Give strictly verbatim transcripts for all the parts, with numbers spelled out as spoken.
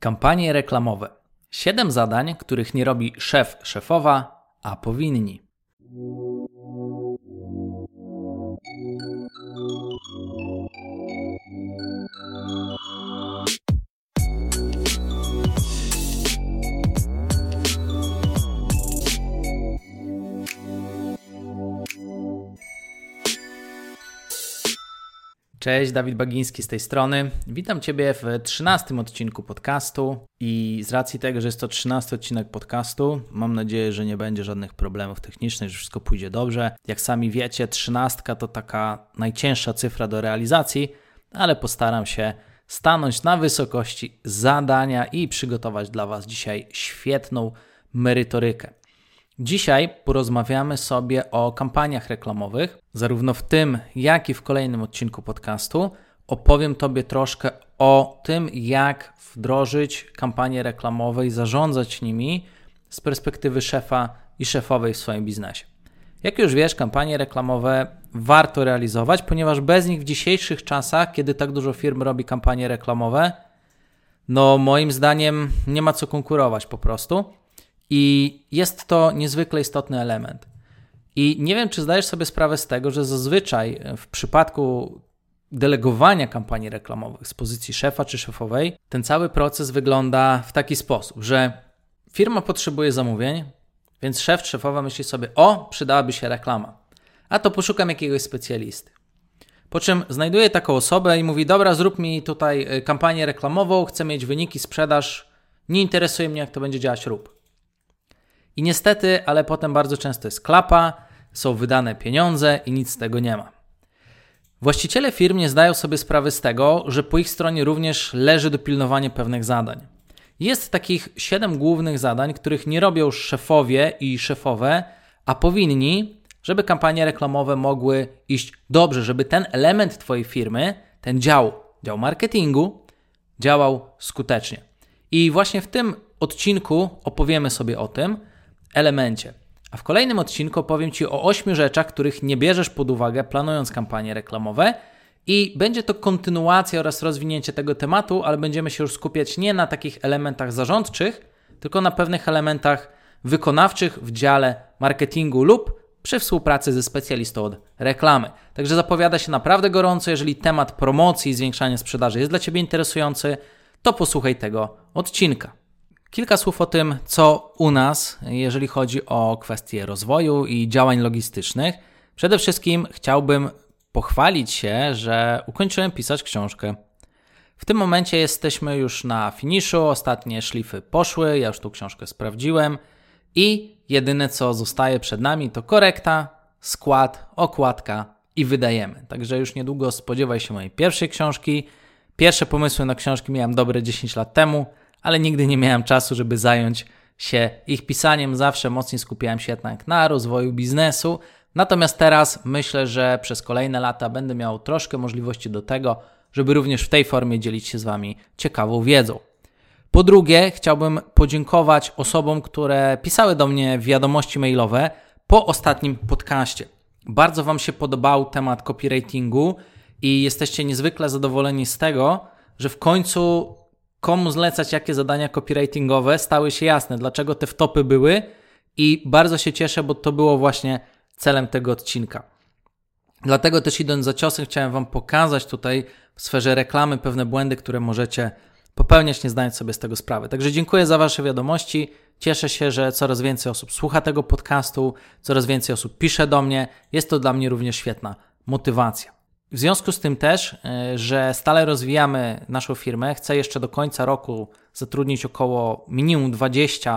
Kampanie reklamowe. siedem zadań, których nie robi szef, szefowa, a powinni. Cześć, Dawid Bagiński z tej strony. Witam Ciebie w trzynastym odcinku podcastu i z racji tego, że jest to trzynasty odcinek podcastu, mam nadzieję, że nie będzie żadnych problemów technicznych, że wszystko pójdzie dobrze. Jak sami wiecie, trzynastka to taka najcięższa cyfra do realizacji, ale postaram się stanąć na wysokości zadania i przygotować dla Was dzisiaj świetną merytorykę. Dzisiaj porozmawiamy sobie o kampaniach reklamowych. Zarówno w tym, jak i w kolejnym odcinku podcastu opowiem Tobie troszkę o tym, jak wdrożyć kampanie reklamowe i zarządzać nimi z perspektywy szefa i szefowej w swoim biznesie. Jak już wiesz, kampanie reklamowe warto realizować, ponieważ bez nich w dzisiejszych czasach, kiedy tak dużo firm robi kampanie reklamowe, no moim zdaniem nie ma co konkurować po prostu. I jest to niezwykle istotny element. I nie wiem, czy zdajesz sobie sprawę z tego, że zazwyczaj w przypadku delegowania kampanii reklamowych z pozycji szefa czy szefowej, ten cały proces wygląda w taki sposób, że firma potrzebuje zamówień, więc szef, szefowa myśli sobie, o, przydałaby się reklama, a to poszukam jakiegoś specjalisty. Po czym znajduje taką osobę i mówi, dobra, zrób mi tutaj kampanię reklamową, chcę mieć wyniki, sprzedaż, nie interesuje mnie, jak to będzie działać, rób. I niestety, ale potem bardzo często jest klapa, są wydane pieniądze i nic z tego nie ma. Właściciele firm nie zdają sobie sprawy z tego, że po ich stronie również leży dopilnowanie pewnych zadań. Jest takich siedem głównych zadań, których nie robią szefowie i szefowe, a powinni, żeby kampanie reklamowe mogły iść dobrze, żeby ten element Twojej firmy, ten dział, dział marketingu, działał skutecznie. I właśnie w tym odcinku opowiemy sobie o tym elemencie. A w kolejnym odcinku opowiem Ci o ośmiu rzeczach, których nie bierzesz pod uwagę, planując kampanie reklamowe i będzie to kontynuacja oraz rozwinięcie tego tematu, ale będziemy się już skupiać nie na takich elementach zarządczych, tylko na pewnych elementach wykonawczych w dziale marketingu lub przy współpracy ze specjalistą od reklamy. Także zapowiada się naprawdę gorąco, jeżeli temat promocji i zwiększania sprzedaży jest dla Ciebie interesujący, to posłuchaj tego odcinka. Kilka słów o tym, co u nas, jeżeli chodzi o kwestie rozwoju i działań logistycznych. Przede wszystkim chciałbym pochwalić się, że ukończyłem pisać książkę. W tym momencie jesteśmy już na finiszu, ostatnie szlify poszły, ja już tą książkę sprawdziłem i jedyne, co zostaje przed nami, to korekta, skład, okładka i wydajemy. Także już niedługo spodziewaj się mojej pierwszej książki. Pierwsze pomysły na książki miałem dobre dziesięć lat temu, ale nigdy nie miałem czasu, żeby zająć się ich pisaniem. Zawsze mocniej skupiałem się jednak na rozwoju biznesu. Natomiast teraz myślę, że przez kolejne lata będę miał troszkę możliwości do tego, żeby również w tej formie dzielić się z Wami ciekawą wiedzą. Po drugie, chciałbym podziękować osobom, które pisały do mnie wiadomości mailowe po ostatnim podcaście. Bardzo Wam się podobał temat copywritingu i jesteście niezwykle zadowoleni z tego, że w końcu komu zlecać jakie zadania copywritingowe stały się jasne, dlaczego te wtopy były i bardzo się cieszę, bo to było właśnie celem tego odcinka. Dlatego też idąc za ciosem chciałem Wam pokazać tutaj w sferze reklamy pewne błędy, które możecie popełniać, nie zdając sobie z tego sprawy. Także dziękuję za Wasze wiadomości, cieszę się, że coraz więcej osób słucha tego podcastu, coraz więcej osób pisze do mnie, jest to dla mnie również świetna motywacja. W związku z tym też, że stale rozwijamy naszą firmę, chcę jeszcze do końca roku zatrudnić około minimum dwudziestu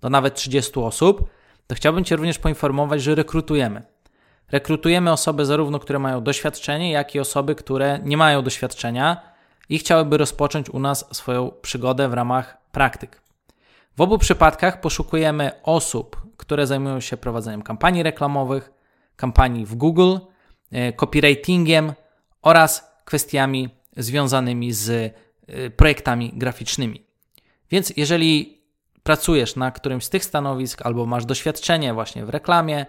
do nawet trzydziestu osób, to chciałbym Cię również poinformować, że rekrutujemy. Rekrutujemy osoby zarówno, które mają doświadczenie, jak i osoby, które nie mają doświadczenia i chciałyby rozpocząć u nas swoją przygodę w ramach praktyk. W obu przypadkach poszukujemy osób, które zajmują się prowadzeniem kampanii reklamowych, kampanii w Google, copywritingiem oraz kwestiami związanymi z projektami graficznymi. Więc jeżeli pracujesz na którymś z tych stanowisk albo masz doświadczenie właśnie w reklamie,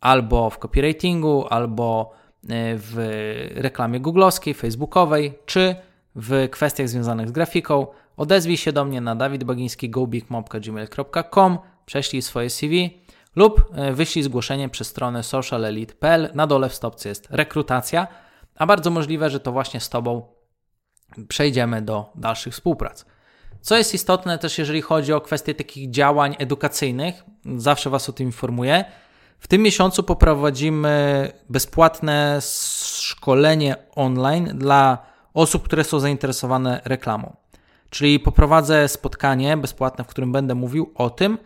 albo w copywritingu, albo w reklamie googlowskiej, facebookowej, czy w kwestiach związanych z grafiką, odezwij się do mnie na dawid bagiński kropka go big mop kropka gmail kropka com, prześlij swoje C V lub wyślij zgłoszenie przez stronę social elite kropka p l. Na dole w stopce jest rekrutacja, a bardzo możliwe, że to właśnie z Tobą przejdziemy do dalszych współprac. Co jest istotne też, jeżeli chodzi o kwestie takich działań edukacyjnych, zawsze Was o tym informuję. W tym miesiącu poprowadzimy bezpłatne szkolenie online dla osób, które są zainteresowane reklamą. Czyli poprowadzę spotkanie bezpłatne, w którym będę mówił o tym,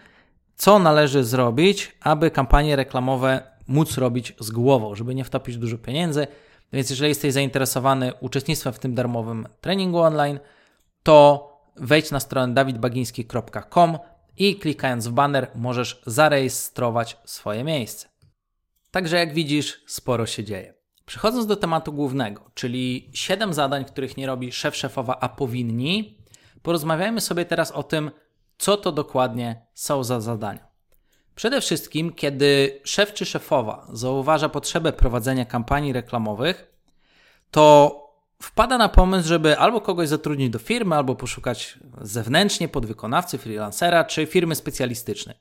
co należy zrobić, aby kampanie reklamowe móc robić z głową, żeby nie wtopić dużo pieniędzy. Więc jeżeli jesteś zainteresowany uczestnictwem w tym darmowym treningu online, to wejdź na stronę dawid bagiński kropka com i klikając w baner możesz zarejestrować swoje miejsce. Także jak widzisz, sporo się dzieje. Przechodząc do tematu głównego, czyli siedem zadań, których nie robi szef, szefowa, a powinni, porozmawiajmy sobie teraz o tym, co to dokładnie są za zadania. Przede wszystkim, kiedy szef czy szefowa zauważa potrzebę prowadzenia kampanii reklamowych, to wpada na pomysł, żeby albo kogoś zatrudnić do firmy, albo poszukać zewnętrznie podwykonawcy, freelancera czy firmy specjalistycznej.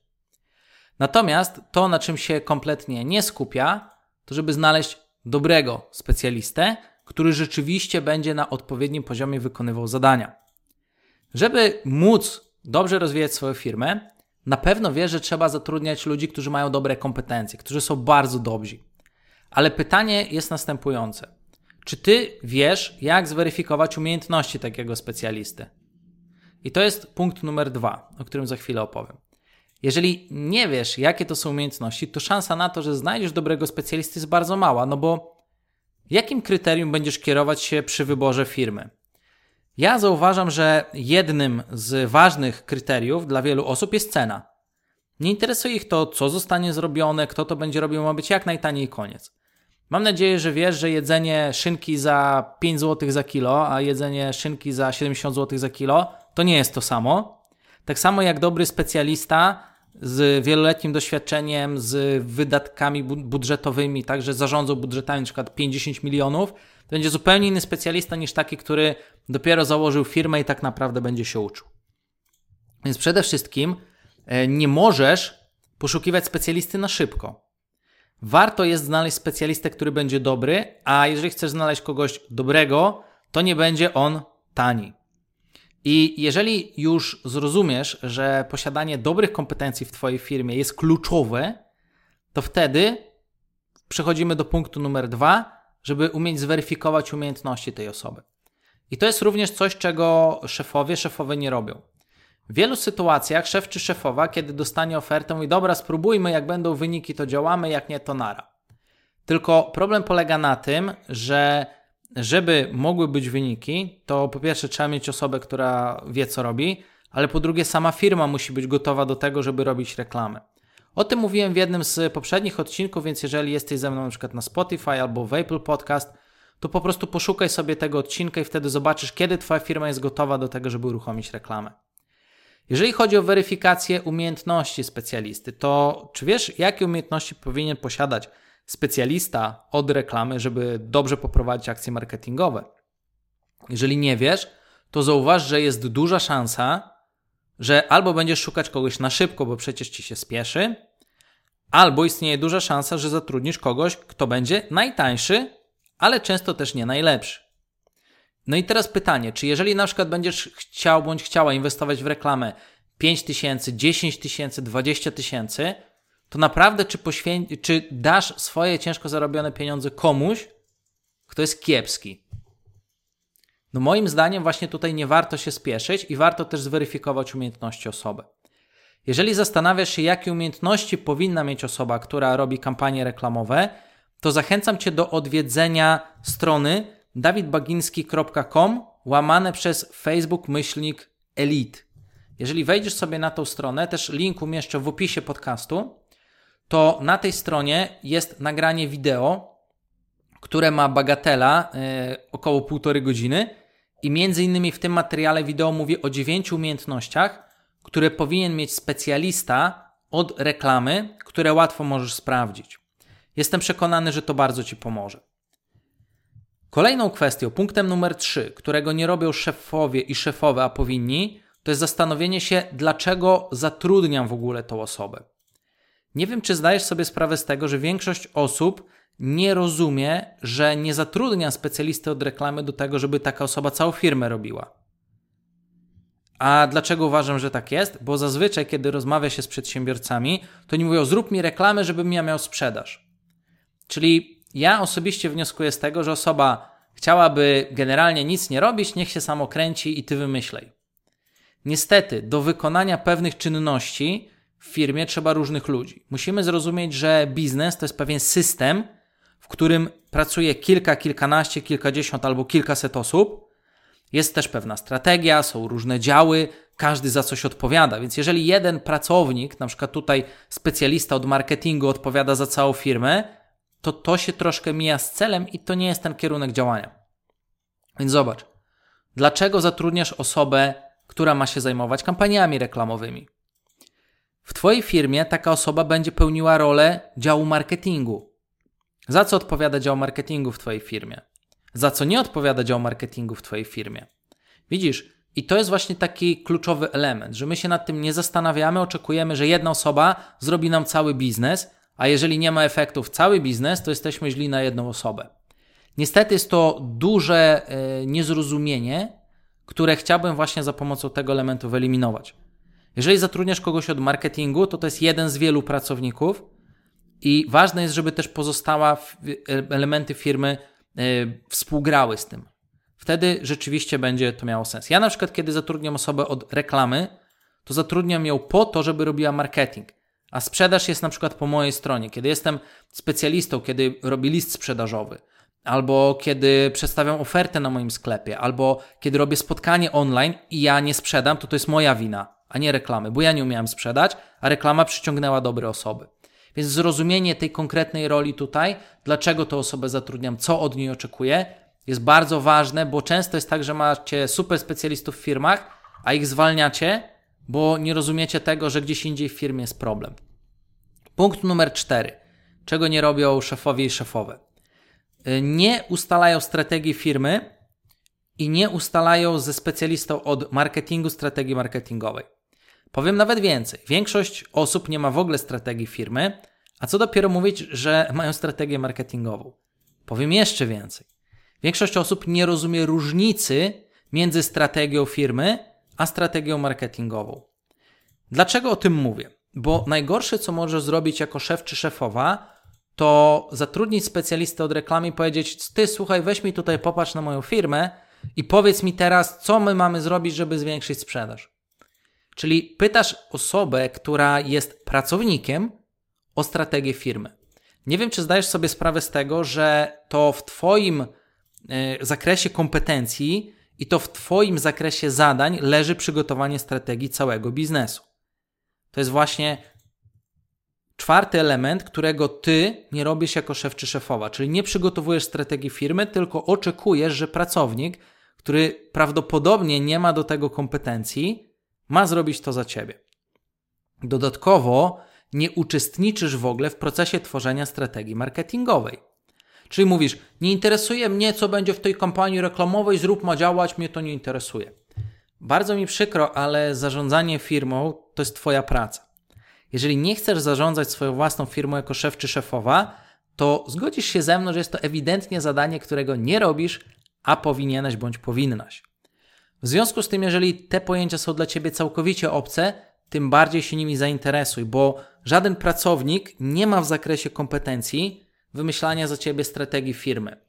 Natomiast to, na czym się kompletnie nie skupia, to żeby znaleźć dobrego specjalistę, który rzeczywiście będzie na odpowiednim poziomie wykonywał zadania. Żeby móc dobrze rozwijać swoją firmę, na pewno wie, że trzeba zatrudniać ludzi, którzy mają dobre kompetencje, którzy są bardzo dobrzy. Ale pytanie jest następujące. Czy Ty wiesz, jak zweryfikować umiejętności takiego specjalisty? I to jest punkt numer dwa, o którym za chwilę opowiem. Jeżeli nie wiesz, jakie to są umiejętności, to szansa na to, że znajdziesz dobrego specjalisty jest bardzo mała, no bo jakim kryterium będziesz kierować się przy wyborze firmy? Ja zauważam, że jednym z ważnych kryteriów dla wielu osób jest cena. Nie interesuje ich to, co zostanie zrobione, kto to będzie robił, ma być jak najtaniej i koniec. Mam nadzieję, że wiesz, że jedzenie szynki za pięć złotych za kilo, a jedzenie szynki za siedemdziesiąt złotych za kilo to nie jest to samo. Tak samo jak dobry specjalista z wieloletnim doświadczeniem, z wydatkami budżetowymi, także zarządzał budżetami np. pięćdziesiąt milionów, to będzie zupełnie inny specjalista niż taki, który dopiero założył firmę i tak naprawdę będzie się uczył. Więc przede wszystkim nie możesz poszukiwać specjalisty na szybko. Warto jest znaleźć specjalistę, który będzie dobry, a jeżeli chcesz znaleźć kogoś dobrego, to nie będzie on tani. I jeżeli już zrozumiesz, że posiadanie dobrych kompetencji w Twojej firmie jest kluczowe, to wtedy przechodzimy do punktu numer dwa, żeby umieć zweryfikować umiejętności tej osoby. I to jest również coś, czego szefowie, szefowe nie robią. W wielu sytuacjach szef czy szefowa, kiedy dostanie ofertę, mówi: dobra, spróbujmy, jak będą wyniki, to działamy, jak nie, to nara. Tylko problem polega na tym, że żeby mogły być wyniki, to po pierwsze trzeba mieć osobę, która wie, co robi, ale po drugie sama firma musi być gotowa do tego, żeby robić reklamę. O tym mówiłem w jednym z poprzednich odcinków, więc jeżeli jesteś ze mną na przykład na Spotify albo w Apple Podcast, to po prostu poszukaj sobie tego odcinka i wtedy zobaczysz, kiedy Twoja firma jest gotowa do tego, żeby uruchomić reklamę. Jeżeli chodzi o weryfikację umiejętności specjalisty, to czy wiesz, jakie umiejętności powinien posiadać specjalista od reklamy, żeby dobrze poprowadzić akcje marketingowe? Jeżeli nie wiesz, to zauważ, że jest duża szansa, że albo będziesz szukać kogoś na szybko, bo przecież Ci się spieszy, albo istnieje duża szansa, że zatrudnisz kogoś, kto będzie najtańszy, ale często też nie najlepszy. No i teraz pytanie, czy jeżeli na przykład będziesz chciał bądź chciała inwestować w reklamę pięć tysięcy, dziesięć tysięcy, dwadzieścia tysięcy, to naprawdę czy, poświę... czy dasz swoje ciężko zarobione pieniądze komuś, kto jest kiepski? No moim zdaniem właśnie tutaj nie warto się spieszyć i warto też zweryfikować umiejętności osoby. Jeżeli zastanawiasz się, jakie umiejętności powinna mieć osoba, która robi kampanie reklamowe, to zachęcam Cię do odwiedzenia strony dawid bagiński kropka com łamane przez Facebook myślnik Elite. Jeżeli wejdziesz sobie na tą stronę, też link umieszczę w opisie podcastu, to na tej stronie jest nagranie wideo, które ma bagatela yy, około półtorej godziny i między innymi w tym materiale wideo mówię o dziewięciu umiejętnościach, które powinien mieć specjalista od reklamy, które łatwo możesz sprawdzić. Jestem przekonany, że to bardzo Ci pomoże. Kolejną kwestią, punktem numer trzy, którego nie robią szefowie i szefowe, a powinni, to jest zastanowienie się, dlaczego zatrudniam w ogóle tą osobę. Nie wiem, czy zdajesz sobie sprawę z tego, że większość osób nie rozumie, że nie zatrudnia specjalisty od reklamy do tego, żeby taka osoba całą firmę robiła. A dlaczego uważam, że tak jest? Bo zazwyczaj, kiedy rozmawia się z przedsiębiorcami, to oni mówią, zrób mi reklamę, żebym ja miał sprzedaż. Czyli ja osobiście wnioskuję z tego, że osoba chciałaby generalnie nic nie robić, niech się samo kręci i ty wymyślej. Niestety, do wykonania pewnych czynności w firmie trzeba różnych ludzi. Musimy zrozumieć, że biznes to jest pewien system, w którym pracuje kilka, kilkanaście, kilkadziesiąt albo kilkaset osób. Jest też pewna strategia, są różne działy, każdy za coś odpowiada. Więc jeżeli jeden pracownik, na przykład tutaj specjalista od marketingu odpowiada za całą firmę, to to się troszkę mija z celem i to nie jest ten kierunek działania. Więc zobacz, dlaczego zatrudniasz osobę, która ma się zajmować kampaniami reklamowymi? W Twojej firmie taka osoba będzie pełniła rolę działu marketingu. Za co odpowiada dział marketingu w Twojej firmie? Za co nie odpowiada dział marketingu w Twojej firmie? Widzisz, i to jest właśnie taki kluczowy element, że my się nad tym nie zastanawiamy, oczekujemy, że jedna osoba zrobi nam cały biznes, a jeżeli nie ma efektów cały biznes, to jesteśmy źli na jedną osobę. Niestety jest to duże yy, niezrozumienie, które chciałbym właśnie za pomocą tego elementu wyeliminować. Jeżeli zatrudniasz kogoś od marketingu, to to jest jeden z wielu pracowników i ważne jest, żeby też pozostałe elementy firmy współgrały z tym. Wtedy rzeczywiście będzie to miało sens. Ja na przykład, kiedy zatrudniam osobę od reklamy, to zatrudniam ją po to, żeby robiła marketing, a sprzedaż jest na przykład po mojej stronie. Kiedy jestem specjalistą, kiedy robię list sprzedażowy, albo kiedy przedstawiam ofertę na moim sklepie, albo kiedy robię spotkanie online i ja nie sprzedam, to to jest moja wina, a nie reklamy, bo ja nie umiałem sprzedać, a reklama przyciągnęła dobre osoby. Więc zrozumienie tej konkretnej roli tutaj, dlaczego tę osobę zatrudniam, co od niej oczekuję, jest bardzo ważne, bo często jest tak, że macie super specjalistów w firmach, a ich zwalniacie, bo nie rozumiecie tego, że gdzieś indziej w firmie jest problem. Punkt numer cztery. Czego nie robią szefowie i szefowe? Nie ustalają strategii firmy i nie ustalają ze specjalistą od marketingu strategii marketingowej. Powiem nawet więcej. Większość osób nie ma w ogóle strategii firmy, a co dopiero mówić, że mają strategię marketingową. Powiem jeszcze więcej. Większość osób nie rozumie różnicy między strategią firmy a strategią marketingową. Dlaczego o tym mówię? Bo najgorsze, co możesz zrobić jako szef czy szefowa, to zatrudnić specjalistę od reklamy i powiedzieć: ty słuchaj, weź mi tutaj, popatrz na moją firmę i powiedz mi teraz, co my mamy zrobić, żeby zwiększyć sprzedaż. Czyli pytasz osobę, która jest pracownikiem, o strategię firmy. Nie wiem, czy zdajesz sobie sprawę z tego, że to w Twoim y, zakresie kompetencji i to w Twoim zakresie zadań leży przygotowanie strategii całego biznesu. To jest właśnie czwarty element, którego Ty nie robisz jako szef czy szefowa. Czyli nie przygotowujesz strategii firmy, tylko oczekujesz, że pracownik, który prawdopodobnie nie ma do tego kompetencji, ma zrobić to za Ciebie. Dodatkowo nie uczestniczysz w ogóle w procesie tworzenia strategii marketingowej. Czyli mówisz, nie interesuje mnie, co będzie w tej kampanii reklamowej, zrób ma działać, mnie to nie interesuje. Bardzo mi przykro, ale zarządzanie firmą to jest Twoja praca. Jeżeli nie chcesz zarządzać swoją własną firmą jako szef czy szefowa, to zgodzisz się ze mną, że jest to ewidentnie zadanie, którego nie robisz, a powinieneś bądź powinnaś. W związku z tym, jeżeli te pojęcia są dla Ciebie całkowicie obce, tym bardziej się nimi zainteresuj, bo żaden pracownik nie ma w zakresie kompetencji wymyślania za Ciebie strategii firmy.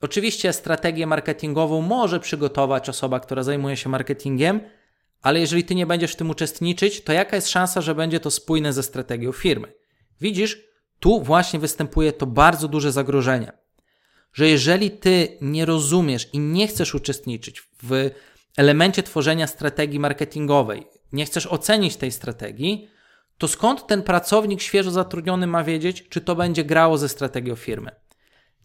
Oczywiście strategię marketingową może przygotować osoba, która zajmuje się marketingiem, ale jeżeli Ty nie będziesz w tym uczestniczyć, to jaka jest szansa, że będzie to spójne ze strategią firmy? Widzisz, tu właśnie występuje to bardzo duże zagrożenie, że jeżeli Ty nie rozumiesz i nie chcesz uczestniczyć w elemencie tworzenia strategii marketingowej, nie chcesz ocenić tej strategii, to skąd ten pracownik świeżo zatrudniony ma wiedzieć, czy to będzie grało ze strategią firmy?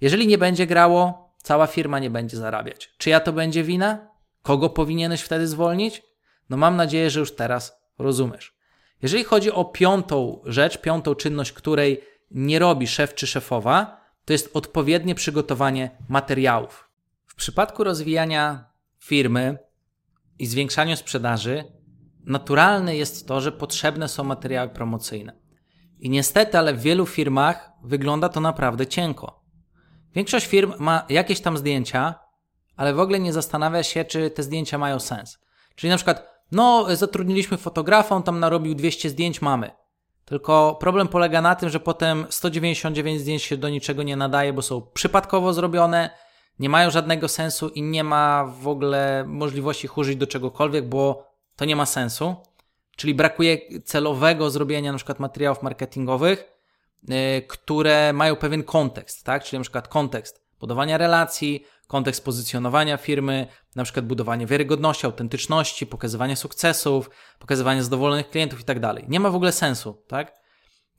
Jeżeli nie będzie grało, cała firma nie będzie zarabiać. Czyja to będzie wina? Kogo powinieneś wtedy zwolnić? No mam nadzieję, że już teraz rozumiesz. Jeżeli chodzi o piątą rzecz, piątą czynność, której nie robi szef czy szefowa, to jest odpowiednie przygotowanie materiałów. W przypadku rozwijania firmy i zwiększania sprzedaży naturalne jest to, że potrzebne są materiały promocyjne. I niestety, ale w wielu firmach wygląda to naprawdę cienko. Większość firm ma jakieś tam zdjęcia, ale w ogóle nie zastanawia się, czy te zdjęcia mają sens. Czyli na przykład, no zatrudniliśmy fotografa, on tam narobił dwieście zdjęć, mamy. Tylko problem polega na tym, że potem sto dziewięćdziesiąt dziewięć zdjęć się do niczego nie nadaje, bo są przypadkowo zrobione, nie mają żadnego sensu i nie ma w ogóle możliwości ich użyć do czegokolwiek, bo to nie ma sensu. Czyli brakuje celowego zrobienia na przykład materiałów marketingowych, yy, które mają pewien kontekst, tak? Czyli na przykład kontekst budowania relacji, kontekst pozycjonowania firmy, na przykład budowanie wiarygodności, autentyczności, pokazywanie sukcesów, pokazywanie zadowolonych klientów i tak dalej. Nie ma w ogóle sensu, tak?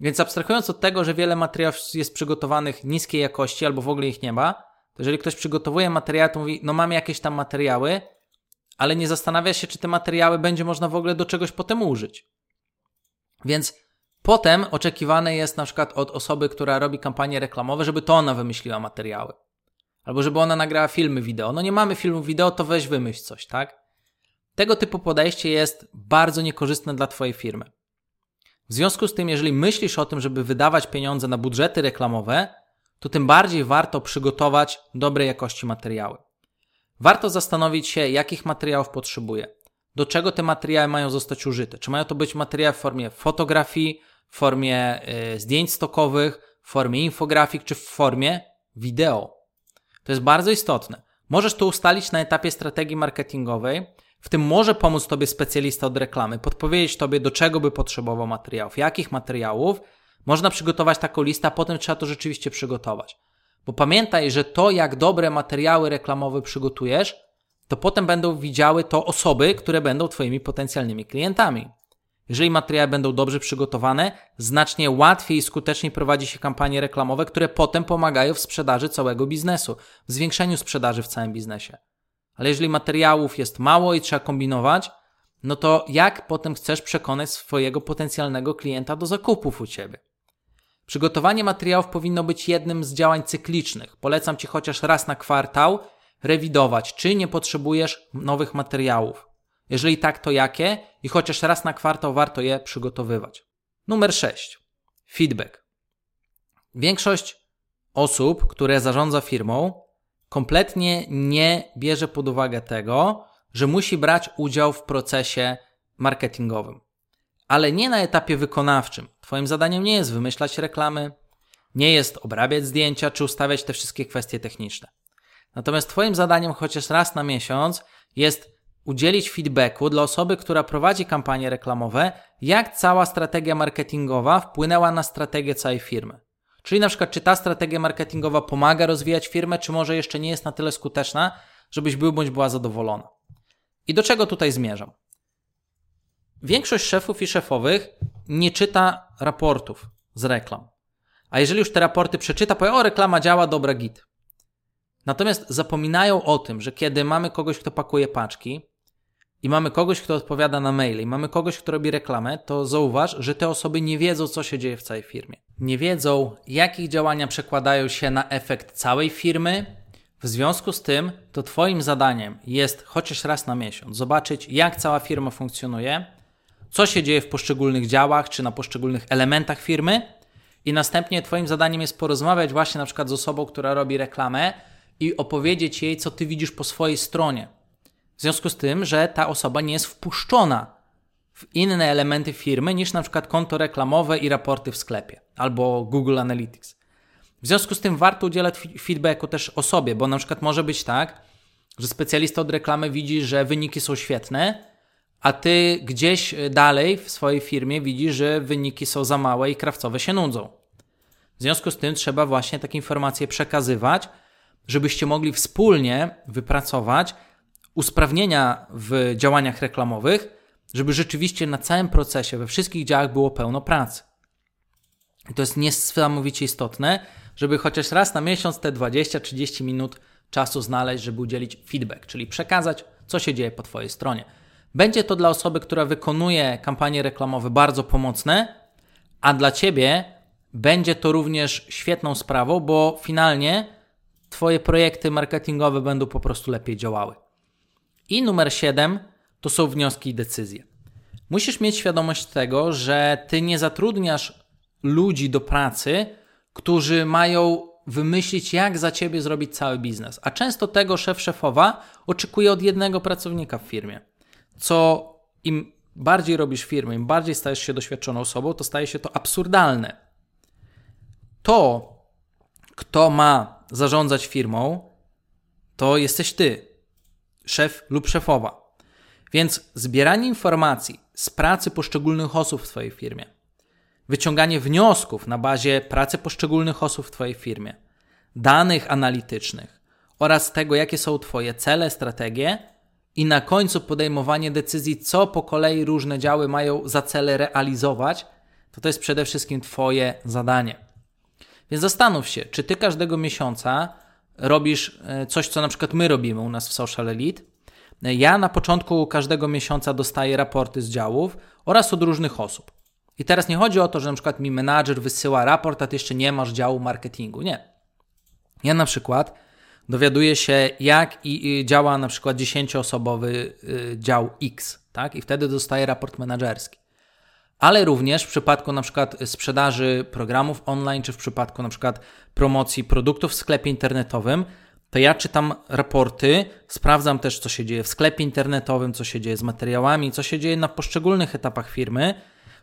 Więc abstrahując od tego, że wiele materiałów jest przygotowanych niskiej jakości albo w ogóle ich nie ma, to jeżeli ktoś przygotowuje materiał, to mówi, no mamy jakieś tam materiały, ale nie zastanawia się, czy te materiały będzie można w ogóle do czegoś potem użyć. Więc potem oczekiwane jest na przykład od osoby, która robi kampanie reklamowe, żeby to ona wymyśliła materiały. Albo żeby ona nagrała filmy wideo. No nie mamy filmów wideo, to weź wymyśl coś, tak? Tego typu podejście jest bardzo niekorzystne dla Twojej firmy. W związku z tym, jeżeli myślisz o tym, żeby wydawać pieniądze na budżety reklamowe, to tym bardziej warto przygotować dobrej jakości materiały. Warto zastanowić się, jakich materiałów potrzebuje, do czego te materiały mają zostać użyte. Czy mają to być materiały w formie fotografii, w formie y, zdjęć stokowych, w formie infografik, czy w formie wideo. To jest bardzo istotne. Możesz to ustalić na etapie strategii marketingowej, w tym może pomóc Tobie specjalista od reklamy, podpowiedzieć Tobie, do czego by potrzebował materiałów, jakich materiałów. Można przygotować taką listę, a potem trzeba to rzeczywiście przygotować. Bo pamiętaj, że to, jak dobre materiały reklamowe przygotujesz, to potem będą widziały to osoby, które będą Twoimi potencjalnymi klientami. Jeżeli materiały będą dobrze przygotowane, znacznie łatwiej i skuteczniej prowadzi się kampanie reklamowe, które potem pomagają w sprzedaży całego biznesu, w zwiększeniu sprzedaży w całym biznesie. Ale jeżeli materiałów jest mało i trzeba kombinować, no to jak potem chcesz przekonać swojego potencjalnego klienta do zakupów u Ciebie? Przygotowanie materiałów powinno być jednym z działań cyklicznych. Polecam Ci chociaż raz na kwartał rewidować, czy nie potrzebujesz nowych materiałów. Jeżeli tak, to jakie? I chociaż raz na kwartał warto je przygotowywać. Numer sześć. Feedback. Większość osób, które zarządza firmą, kompletnie nie bierze pod uwagę tego, że musi brać udział w procesie marketingowym. Ale nie na etapie wykonawczym. Twoim zadaniem nie jest wymyślać reklamy, nie jest obrabiać zdjęcia czy ustawiać te wszystkie kwestie techniczne. Natomiast Twoim zadaniem chociaż raz na miesiąc jest udzielić feedbacku dla osoby, która prowadzi kampanie reklamowe, jak cała strategia marketingowa wpłynęła na strategię całej firmy. Czyli na przykład, czy ta strategia marketingowa pomaga rozwijać firmę, czy może jeszcze nie jest na tyle skuteczna, żebyś był bądź była zadowolona. I do czego tutaj zmierzam? Większość szefów i szefowych nie czyta raportów z reklam. A jeżeli już te raporty przeczyta, powie, o, reklama działa, dobra, git. Natomiast zapominają o tym, że kiedy mamy kogoś, kto pakuje paczki i mamy kogoś, kto odpowiada na maile i mamy kogoś, kto robi reklamę, to zauważ, że te osoby nie wiedzą, co się dzieje w całej firmie. Nie wiedzą, jakich działania przekładają się na efekt całej firmy. W związku z tym, to Twoim zadaniem jest chociaż raz na miesiąc zobaczyć, jak cała firma funkcjonuje, co się dzieje w poszczególnych działach czy na poszczególnych elementach firmy i następnie Twoim zadaniem jest porozmawiać właśnie na przykład z osobą, która robi reklamę i opowiedzieć jej, co Ty widzisz po swojej stronie. W związku z tym, że ta osoba nie jest wpuszczona w inne elementy firmy niż na przykład konto reklamowe i raporty w sklepie albo Google Analytics. W związku z tym warto udzielać feedbacku też osobie, bo na przykład może być tak, że specjalista od reklamy widzi, że wyniki są świetne, a Ty gdzieś dalej w swojej firmie widzisz, że wyniki są za małe i krawcowe się nudzą. W związku z tym trzeba właśnie takie informacje przekazywać, żebyście mogli wspólnie wypracować usprawnienia w działaniach reklamowych, żeby rzeczywiście na całym procesie, we wszystkich działach było pełno pracy. I to jest niesamowicie istotne, żeby chociaż raz na miesiąc te dwadzieścia trzydzieści minut czasu znaleźć, żeby udzielić feedback, czyli przekazać, co się dzieje po Twojej stronie. Będzie to dla osoby, która wykonuje kampanie reklamowe, bardzo pomocne, a dla Ciebie będzie to również świetną sprawą, bo finalnie Twoje projekty marketingowe będą po prostu lepiej działały. I numer siedem to są wnioski i decyzje. Musisz mieć świadomość tego, że Ty nie zatrudniasz ludzi do pracy, którzy mają wymyślić, jak za Ciebie zrobić cały biznes. A często tego szef, szefowa oczekuje od jednego pracownika w firmie. Co im bardziej robisz firmę, im bardziej stajesz się doświadczoną osobą, to staje się to absurdalne. To, kto ma zarządzać firmą, to jesteś Ty, szef lub szefowa. Więc zbieranie informacji z pracy poszczególnych osób w Twojej firmie, wyciąganie wniosków na bazie pracy poszczególnych osób w Twojej firmie, danych analitycznych oraz tego, jakie są Twoje cele, strategie i na końcu podejmowanie decyzji, co po kolei różne działy mają za cele realizować, to to jest przede wszystkim Twoje zadanie. Więc zastanów się, czy Ty każdego miesiąca robisz coś, co na przykład my robimy u nas w Social Elite. Ja na początku każdego miesiąca dostaję raporty z działów oraz od różnych osób. I teraz nie chodzi o to, że na przykład mi menadżer wysyła raport, a Ty jeszcze nie masz działu marketingu. Nie. Ja na przykład dowiaduję się, jak i działa na przykład dziesięcioosobowy dział X, tak? I wtedy dostaję raport menadżerski. Ale również w przypadku na przykład sprzedaży programów online, czy w przypadku na przykład promocji produktów w sklepie internetowym, to ja czytam raporty, sprawdzam też, co się dzieje w sklepie internetowym, co się dzieje z materiałami, co się dzieje na poszczególnych etapach firmy,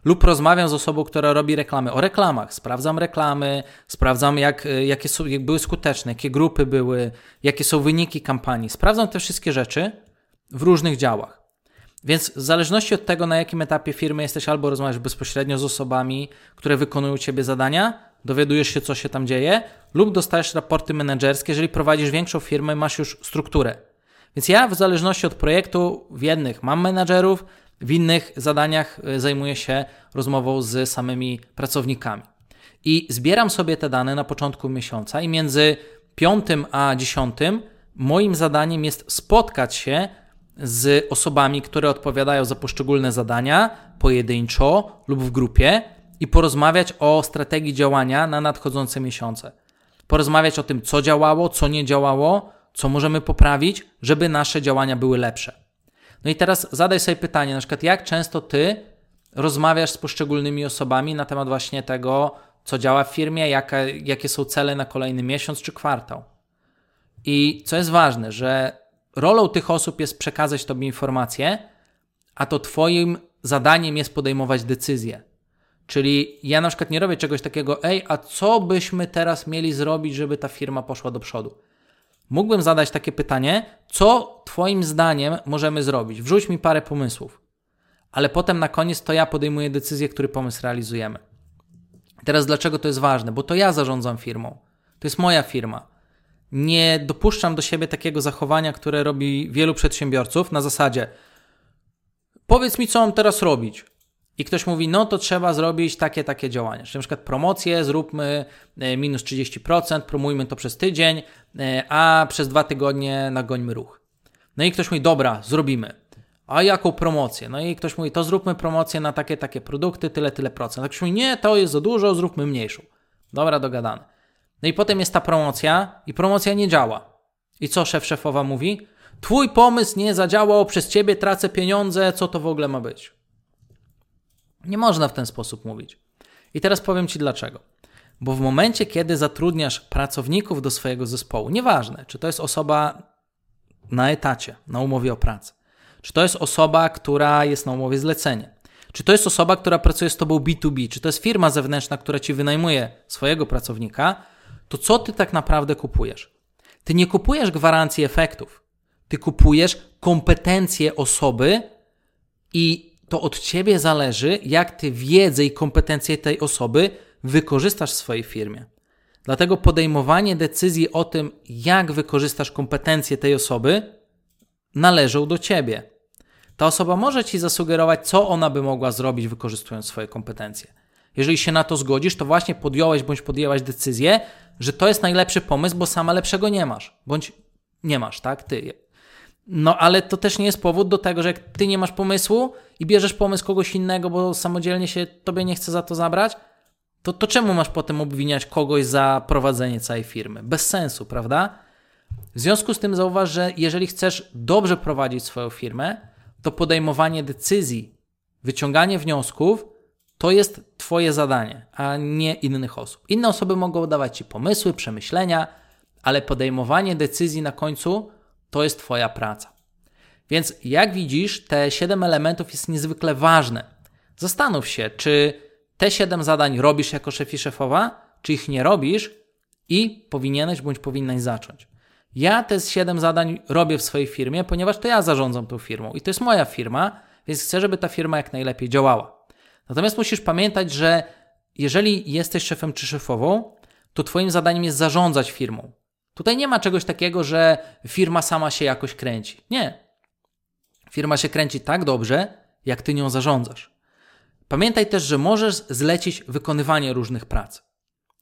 lub rozmawiam z osobą, która robi reklamy o reklamach. Sprawdzam reklamy, sprawdzam jak, jakie są, jak były skuteczne, jakie grupy były, jakie są wyniki kampanii. Sprawdzam te wszystkie rzeczy w różnych działach. Więc w zależności od tego, na jakim etapie firmy jesteś, albo rozmawiasz bezpośrednio z osobami, które wykonują u Ciebie zadania, dowiadujesz się, co się tam dzieje, lub dostajesz raporty menedżerskie, jeżeli prowadzisz większą firmę, masz już strukturę. Więc ja w zależności od projektu w jednych mam menedżerów, w innych zadaniach zajmuję się rozmową z samymi pracownikami. I zbieram sobie te dane na początku miesiąca i między piątym a dziesiątym moim zadaniem jest spotkać się z osobami, które odpowiadają za poszczególne zadania, pojedynczo lub w grupie i porozmawiać o strategii działania na nadchodzące miesiące. Porozmawiać o tym, co działało, co nie działało, co możemy poprawić, żeby nasze działania były lepsze. No i teraz zadaj sobie pytanie, na przykład jak często Ty rozmawiasz z poszczególnymi osobami na temat właśnie tego, co działa w firmie, jaka, jakie są cele na kolejny miesiąc czy kwartał. I co jest ważne, że rolą tych osób jest przekazać Tobie informacje, a to Twoim zadaniem jest podejmować decyzje. Czyli ja na przykład nie robię czegoś takiego, ej, a co byśmy teraz mieli zrobić, żeby ta firma poszła do przodu? Mógłbym zadać takie pytanie, co Twoim zdaniem możemy zrobić? Wrzuć mi parę pomysłów. Ale potem na koniec to ja podejmuję decyzję, który pomysł realizujemy. Teraz dlaczego to jest ważne? Bo to ja zarządzam firmą. To jest moja firma. Nie dopuszczam do siebie takiego zachowania, które robi wielu przedsiębiorców na zasadzie powiedz mi, co mam teraz robić. I ktoś mówi, no to trzeba zrobić takie, takie działania. Czyli na przykład promocję zróbmy minus trzydzieści procent, promujmy to przez tydzień, a przez dwa tygodnie nagońmy ruch. No i ktoś mówi, dobra, zrobimy. A jaką promocję? No i ktoś mówi, to zróbmy promocję na takie, takie produkty, tyle, tyle procent. A ktoś mówi, nie, to jest za dużo, zróbmy mniejszą. Dobra, dogadane. No i potem jest ta promocja i promocja nie działa. I co szef, szefowa mówi? Twój pomysł nie zadziałał, przez Ciebie tracę pieniądze, co to w ogóle ma być? Nie można w ten sposób mówić. I teraz powiem Ci dlaczego. Bo w momencie, kiedy zatrudniasz pracowników do swojego zespołu, nieważne, czy to jest osoba na etacie, na umowie o pracę, czy to jest osoba, która jest na umowie zlecenie, czy to jest osoba, która pracuje z Tobą bi tu bi, czy to jest firma zewnętrzna, która Ci wynajmuje swojego pracownika, to co Ty tak naprawdę kupujesz? Ty nie kupujesz gwarancji efektów. Ty kupujesz kompetencje osoby i to od Ciebie zależy, jak Ty wiedzę i kompetencje tej osoby wykorzystasz w swojej firmie. Dlatego podejmowanie decyzji o tym, jak wykorzystasz kompetencje tej osoby, należą do Ciebie. Ta osoba może Ci zasugerować, co ona by mogła zrobić, wykorzystując swoje kompetencje. Jeżeli się na to zgodzisz, to właśnie podjąłeś bądź podjęłaś decyzję, że to jest najlepszy pomysł, bo sama lepszego nie masz. Bądź nie masz, tak? Ty. No ale to też nie jest powód do tego, że jak Ty nie masz pomysłu i bierzesz pomysł kogoś innego, bo samodzielnie się Tobie nie chce za to zabrać, to, to czemu masz potem obwiniać kogoś za prowadzenie całej firmy? Bez sensu, prawda? W związku z tym zauważ, że jeżeli chcesz dobrze prowadzić swoją firmę, to podejmowanie decyzji, wyciąganie wniosków to jest Twoje zadanie, a nie innych osób. Inne osoby mogą dawać Ci pomysły, przemyślenia, ale podejmowanie decyzji na końcu to jest Twoja praca. Więc jak widzisz, te siedem elementów jest niezwykle ważne. Zastanów się, czy te siedem zadań robisz jako szef i szefowa, czy ich nie robisz i powinieneś bądź powinnaś zacząć. Ja te siedem zadań robię w swojej firmie, ponieważ to ja zarządzam tą firmą i to jest moja firma, więc chcę, żeby ta firma jak najlepiej działała. Natomiast musisz pamiętać, że jeżeli jesteś szefem czy szefową, to Twoim zadaniem jest zarządzać firmą. Tutaj nie ma czegoś takiego, że firma sama się jakoś kręci. Nie. Firma się kręci tak dobrze, jak Ty nią zarządzasz. Pamiętaj też, że możesz zlecić wykonywanie różnych prac,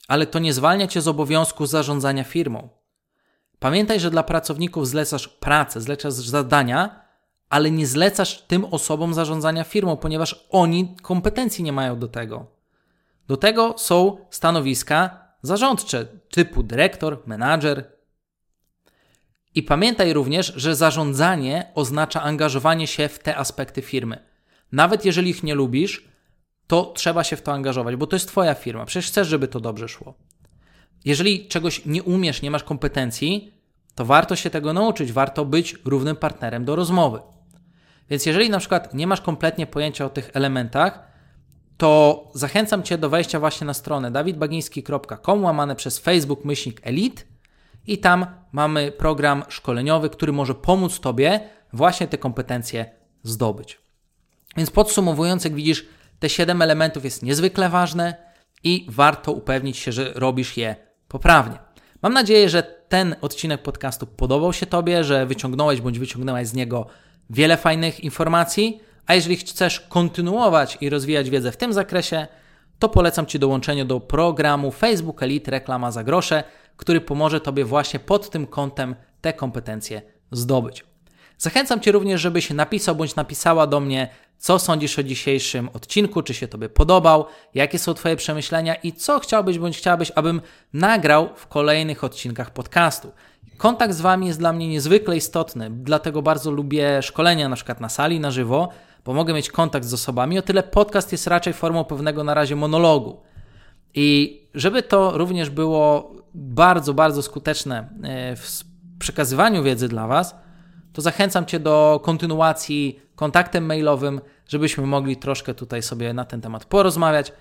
ale to nie zwalnia Cię z obowiązku zarządzania firmą. Pamiętaj, że dla pracowników zlecasz pracę, zlecasz zadania, ale nie zlecasz tym osobom zarządzania firmą, ponieważ oni kompetencji nie mają do tego. Do tego są stanowiska zarządcze, typu dyrektor, menadżer. I pamiętaj również, że zarządzanie oznacza angażowanie się w te aspekty firmy. Nawet jeżeli ich nie lubisz, to trzeba się w to angażować, bo to jest Twoja firma. Przecież chcesz, żeby to dobrze szło. Jeżeli czegoś nie umiesz, nie masz kompetencji, to warto się tego nauczyć, warto być równym partnerem do rozmowy. Więc jeżeli na przykład nie masz kompletnie pojęcia o tych elementach, to zachęcam Cię do wejścia właśnie na stronę dawid bagiński kropka com łamane przez Facebook myślnik Elite i tam mamy program szkoleniowy, który może pomóc Tobie właśnie te kompetencje zdobyć. Więc podsumowując, jak widzisz, te siedem elementów jest niezwykle ważne i warto upewnić się, że robisz je poprawnie. Mam nadzieję, że ten odcinek podcastu podobał się Tobie, że wyciągnąłeś bądź wyciągnęłaś z niego wiele fajnych informacji, a jeżeli chcesz kontynuować i rozwijać wiedzę w tym zakresie, to polecam Ci dołączenie do programu Facebook Elite Reklama za grosze, który pomoże Tobie właśnie pod tym kątem te kompetencje zdobyć. Zachęcam Cię również, żebyś napisał bądź napisała do mnie, co sądzisz o dzisiejszym odcinku, czy się Tobie podobał, jakie są Twoje przemyślenia i co chciałbyś bądź chciałabyś, abym nagrał w kolejnych odcinkach podcastu. Kontakt z Wami jest dla mnie niezwykle istotny, dlatego bardzo lubię szkolenia na przykład na sali, na żywo, bo mogę mieć kontakt z osobami, o tyle podcast jest raczej formą pewnego na razie monologu. I żeby to również było bardzo, bardzo skuteczne w przekazywaniu wiedzy dla Was, to zachęcam Cię do kontynuacji kontaktem mailowym, żebyśmy mogli troszkę tutaj sobie na ten temat porozmawiać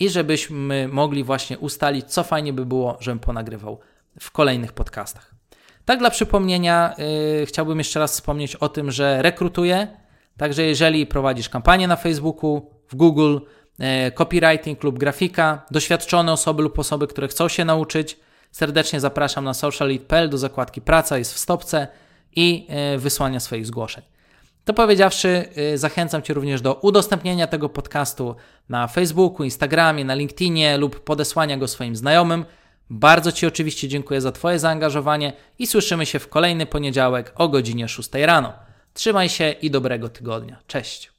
i żebyśmy mogli właśnie ustalić, co fajnie by było, żebym ponagrywał w kolejnych podcastach. Tak dla przypomnienia, yy, chciałbym jeszcze raz wspomnieć o tym, że rekrutuję, także jeżeli prowadzisz kampanię na Facebooku, w Google, yy, copywriting lub grafika, doświadczone osoby lub osoby, które chcą się nauczyć, serdecznie zapraszam na social elite kropka p l do zakładki praca, jest w stopce, i wysłania swoich zgłoszeń. To powiedziawszy, zachęcam Cię również do udostępnienia tego podcastu na Facebooku, Instagramie, na LinkedInie lub podesłania go swoim znajomym. Bardzo Ci oczywiście dziękuję za Twoje zaangażowanie i słyszymy się w kolejny poniedziałek o godzinie szóstej rano. Trzymaj się i dobrego tygodnia. Cześć!